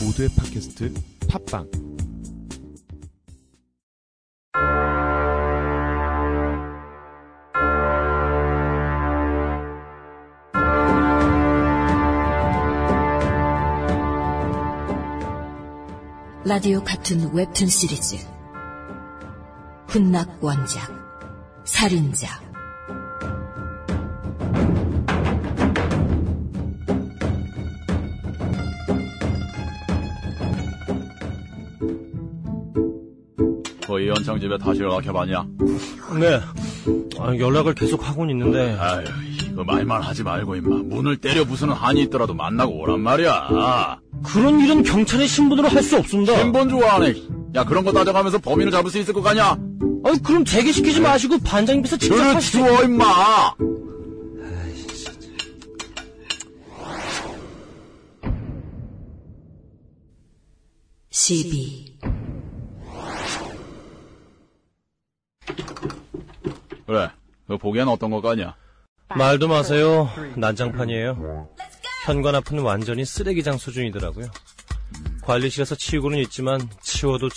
모두의 팟캐스트 팟빵. 라디오카툰 웹툰 시리즈 훈낙 원작 살인자. 너 이현창 집에 다시 연락해봤냐? 네, 연락을 계속 하곤 있는데. 아유, 이거 말만 하지 말고 임마. 문을 때려 부수는 한이 있더라도 만나고 오란 말이야. 그런 일은 경찰의 신분으로 할 수 없습니다. 신분 좋아하네. 야, 그런 거 따져가면서 범인을 잡을 수 있을 것 같냐? 아니, 그럼 재개시키지 마시고 반장 입에서 직접 하시죠. 치워 임마. 아이, 진짜. 시비. 그래, 너 보기엔 어떤 것 같냐? 말도 마세요. 난장판이에요. 현관 앞은 완전히 쓰레기장 수준이더라고요. 관리실에서 치우고는 있지만 치워도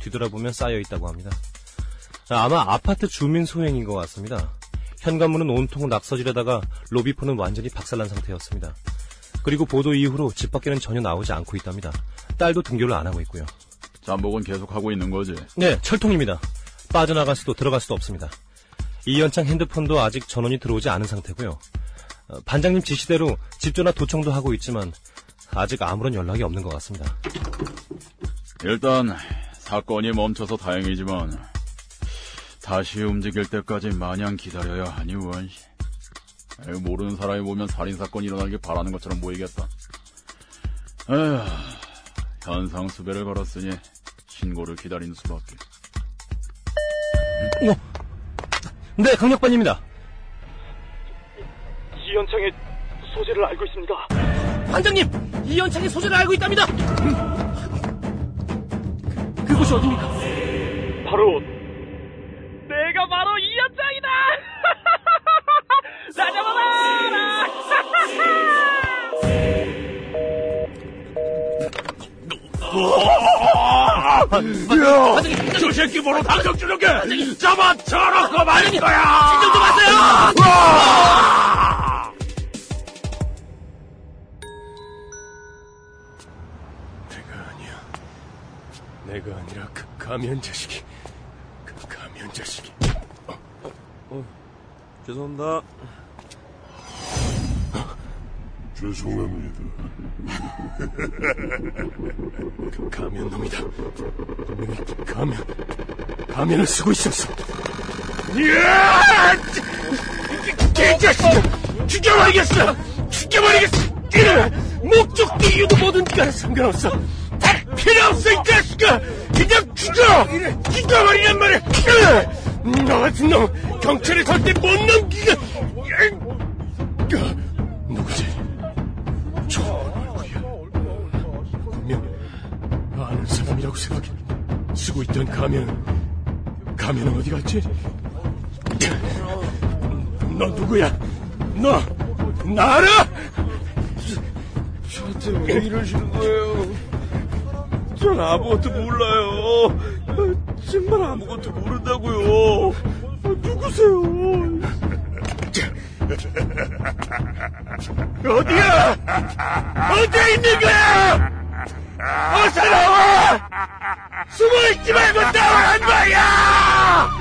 뒤돌아보면 쌓여있다고 합니다. 아마 아파트 주민 소행인 것 같습니다. 현관문은 온통 낙서지에다가 로비포는 완전히 박살난 상태였습니다. 그리고 보도 이후로 집 밖에는 전혀 나오지 않고 있답니다. 딸도 등교를 안 하고 있고요. 잠복은 계속하고 있는 거지? 네, 철통입니다. 빠져나갈 수도 들어갈 수도 없습니다. 이연창 핸드폰도 아직 전원이 들어오지 않은 상태고요. 반장님 지시대로 집전화 도청도 하고 있지만 아직 아무런 연락이 없는 것 같습니다. 일단 사건이 멈춰서 다행이지만 다시 움직일 때까지 마냥 기다려야 하니 원. 모르는 사람이 보면 살인사건이 일어나길 바라는 것처럼 보이겠다. 에휴, 현상 수배를 걸었으니 신고를 기다리는 수밖에. 네, 강력반입니다. 이현창의 소재를 알고 있습니다. 반장님, 이현창의 소재를 알고 있답니다. 그곳이 어디입니까? 바로 내가 바로 이현창이다. 나 잡아라. 반장님, 저 새끼 뭐로 당장 주력해. 잡아 저러고 말인 거야. 진정 좀 하세요. 내가 아니라 그 가면 자식이. 죄송합니다. 죄송합니다. 그 가면 놈이다. 분명히 그 가면을 쓰고 있었어. 개자식아! 죽여버리겠어! 목적 이유도 뭐든가 상관없어. 필요 없어, 이 자식아! 그냥 죽여버리란 말이야! 너 같은 놈, 경찰에 절대 못 넘기게! 누구지? 저 얼굴이야. 분명 아는 사람이라고 생각해. 쓰고 있던 가면은 어디 갔지? 너 누구야? 나 알아? 저한테 왜 이러시는 거예요? 전 아무것도 몰라요. 정말 아무것도 모른다고요. 누구세요? 어디야? 어디에 있는 거야? 어서 나와! 숨어있지 말고 나오란 말이야!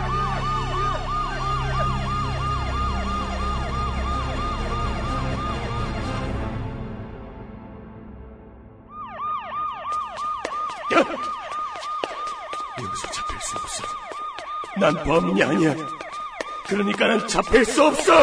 여기서 잡힐 수 없어. 난 범인이 아니야. 그러니까 난 잡힐 수 없어.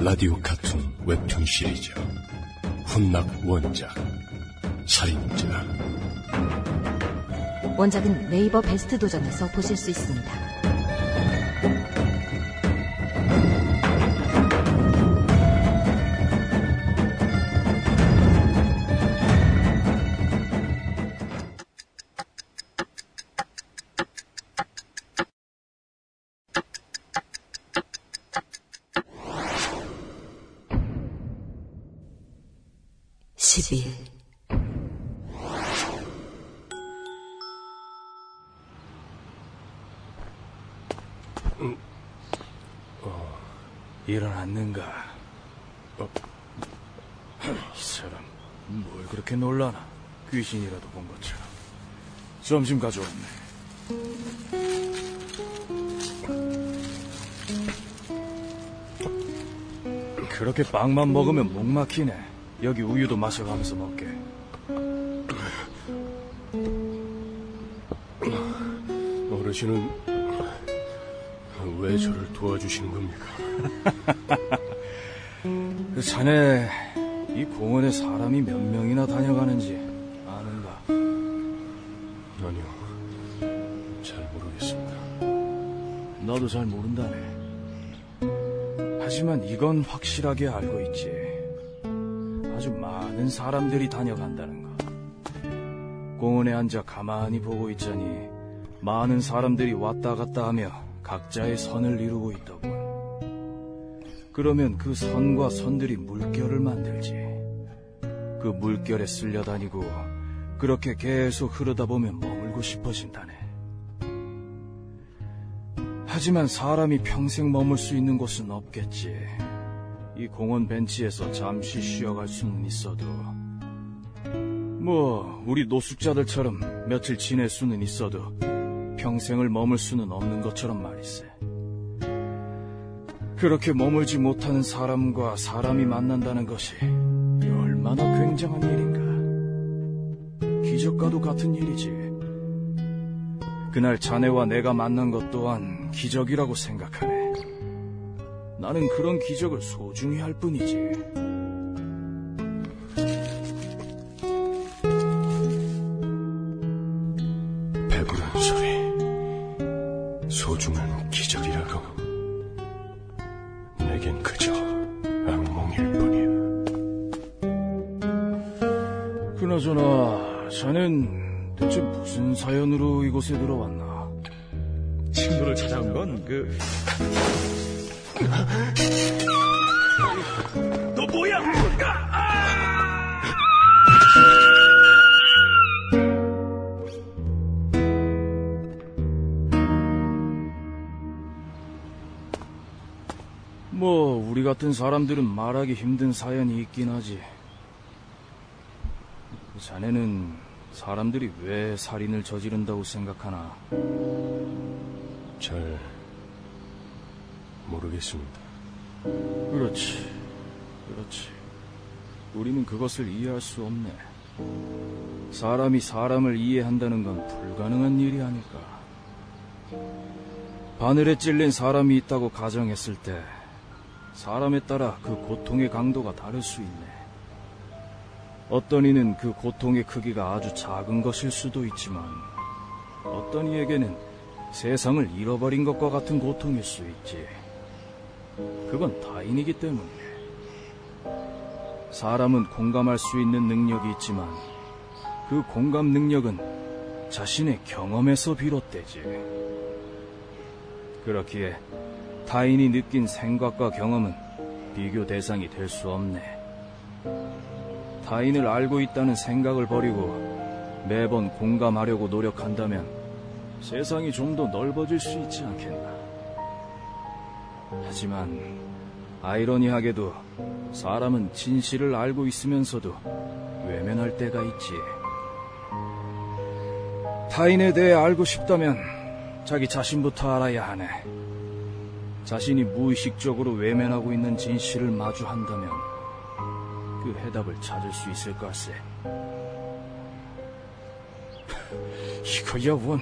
라디오카툰 웹툰 시리즈 훈낙 원작 살인자. 원작은 네이버 베스트 도전에서 보실 수 있습니다. 일어났는가? 이 사람 뭘 그렇게 놀라나? 귀신이라도 본 것처럼. 점심 가져왔네. 그렇게 빵만 먹으면 목 막히네. 여기 우유도 마셔가면서 먹게. 어르신은 왜 저를 도와주시는 겁니까? 자네 이 공원에 사람이 몇 명이나 다녀가는지 아는가? 아니요, 잘 모르겠습니다. 나도 잘 모른다네. 하지만 이건 확실하게 알고 있지. 아주 많은 사람들이 다녀간다는 거. 공원에 앉아 가만히 보고 있자니 많은 사람들이 왔다 갔다 하며 각자의 선을 이루고 있더군. 그러면 그 선과 선들이 물결을 만들지. 그 물결에 쓸려다니고 그렇게 계속 흐르다 보면 머물고 싶어진다네. 하지만 사람이 평생 머물 수 있는 곳은 없겠지. 이 공원 벤치에서 잠시 쉬어갈 수는 있어도 뭐 우리 노숙자들처럼 며칠 지낼 수는 있어도 평생을 머물 수는 없는 것처럼 말이세. 그렇게 머물지 못하는 사람과 사람이 만난다는 것이 얼마나 굉장한 일인가. 기적과도 같은 일이지. 그날 자네와 내가 만난 것 또한 기적이라고 생각하네. 나는 그런 기적을 소중히 할 뿐이지. 소중한 기적이라고. 내겐 그저 악몽일 뿐이야. 그나저나 자넨 대체 무슨 사연으로 이곳에 들어왔나? 친구를 찾아온 건 너 뭐야? 뭐 우리 같은 사람들은 말하기 힘든 사연이 있긴 하지. 자네는 사람들이 왜 살인을 저지른다고 생각하나? 잘 모르겠습니다. 그렇지, 그렇지. 우리는 그것을 이해할 수 없네. 사람이 사람을 이해한다는 건 불가능한 일이 아닐까. 바늘에 찔린 사람이 있다고 가정했을 때 사람에 따라 그 고통의 강도가 다를 수 있네. 어떤 이는 그 고통의 크기가 아주 작은 것일 수도 있지만 어떤 이에게는 세상을 잃어버린 것과 같은 고통일 수 있지. 그건 타인이기 때문이네. 사람은 공감할 수 있는 능력이 있지만 그 공감 능력은 자신의 경험에서 비롯되지. 그렇기에 타인이 느낀 생각과 경험은 비교 대상이 될 수 없네. 타인을 알고 있다는 생각을 버리고 매번 공감하려고 노력한다면 세상이 좀 더 넓어질 수 있지 않겠나. 하지만 아이러니하게도 사람은 진실을 알고 있으면서도 외면할 때가 있지. 타인에 대해 알고 싶다면 자기 자신부터 알아야 하네. 자신이 무의식적으로 외면하고 있는 진실을 마주한다면 그 해답을 찾을 수 있을 걸세. 이거야 원.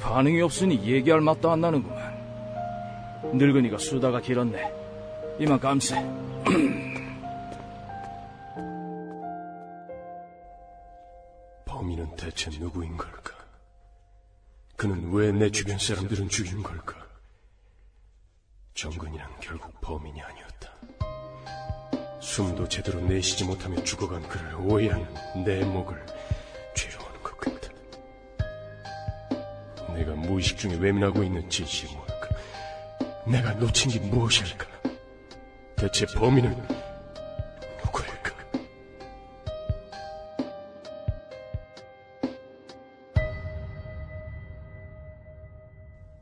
반응이 없으니 얘기할 맛도 안 나는구만. 늙은이가 수다가 길었네. 이만 감세. 범인은 대체 누구인 걸까? 그는 왜 내 주변 사람들은 죽인 걸까? 정근이는 결국 범인이 아니었다. 숨도 제대로 내쉬지 못하며 죽어간 그를 오해하는 내 목을 죄로하는 것 같다. 내가 무의식 중에 외면하고 있는 진실이 뭘까? 내가 놓친 게 무엇일까? 대체 범인은 누구일까?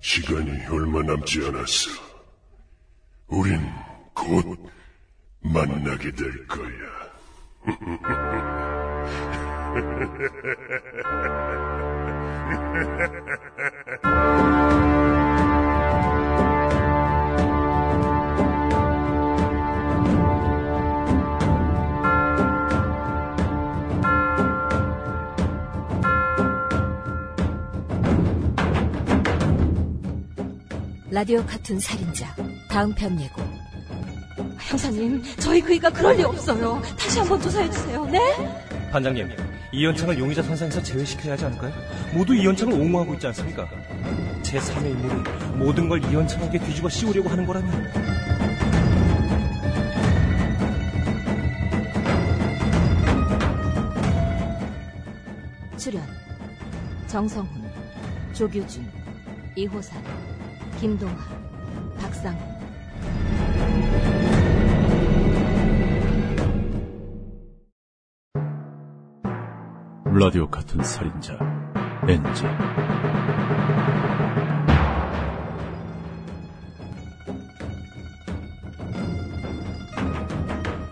시간이 얼마 남지 않았어. 우린 곧 만나게 될 거야. 라디오카툰 살인자 다음 편 예고. 형사님, 저희 그이가 그럴 리 없어요. 다시 한번 조사해주세요. 네? 반장님, 이연창을 용의자 선상에서 제외시켜야 하지 않을까요? 모두 이연창을 옹호하고 있지 않습니까? 제3의 인물은 모든 걸 이연창에게 뒤집어 씌우려고 하는 거라면. 출연 정성훈, 조규준, 이호산, 김동하, 박상훈. 라디오 같은 살인자 엔지.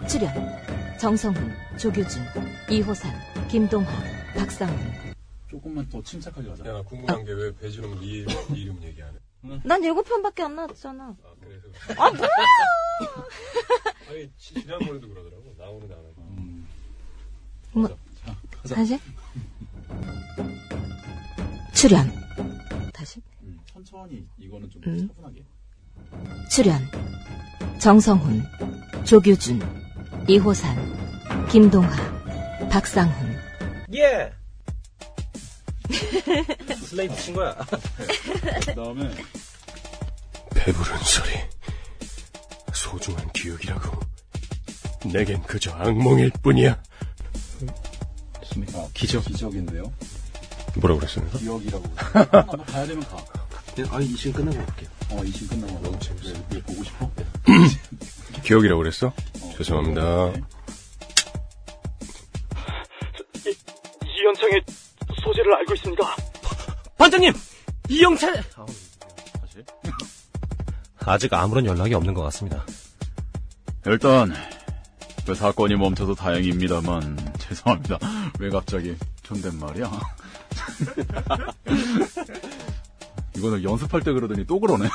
출연 정성훈, 조규준, 이호산, 김동하, 박상훈. 조금만 더 침착하게 하자. 야, 나 궁금한 게 왜 배지름 네 이름 얘기 안 해? 난 7편밖에 안 나왔잖아. 아, 그래서. 아, 뭐야! 아니, 지난번에도 그러더라고. 나 오늘 안 하고. 뭐, 자, 가자. 다시? 출연. 다시? 천천히, 이거는 좀 차분하게. 출연. 정성훈, 조규준, 이호산, 김동하, 박상훈. 예! 슬레이 붙인 거야. 그 다음에 배부른 소리. 소중한 기억이라고. 내겐 그저 악몽일 뿐이야. 아, 기적인데요. 뭐라고 그랬어요? 기억이라고. 아, 너 가야 되면 가. 네, 아, 2신 끝나고 올게요. 어, 2신 끝나고. 너무 재밌어. 왜 보고 싶어? 기억이라고 그랬어? 죄송합니다. 네. 이현창의 소재를 알고 있습니다. 반장님! 이영찬! 아직 아무런 연락이 없는 것 같습니다. 일단 그 사건이 멈춰서 다행입니다만 죄송합니다. 왜 갑자기 존댓말이야? 이거는 연습할 때 그러더니 또 그러네.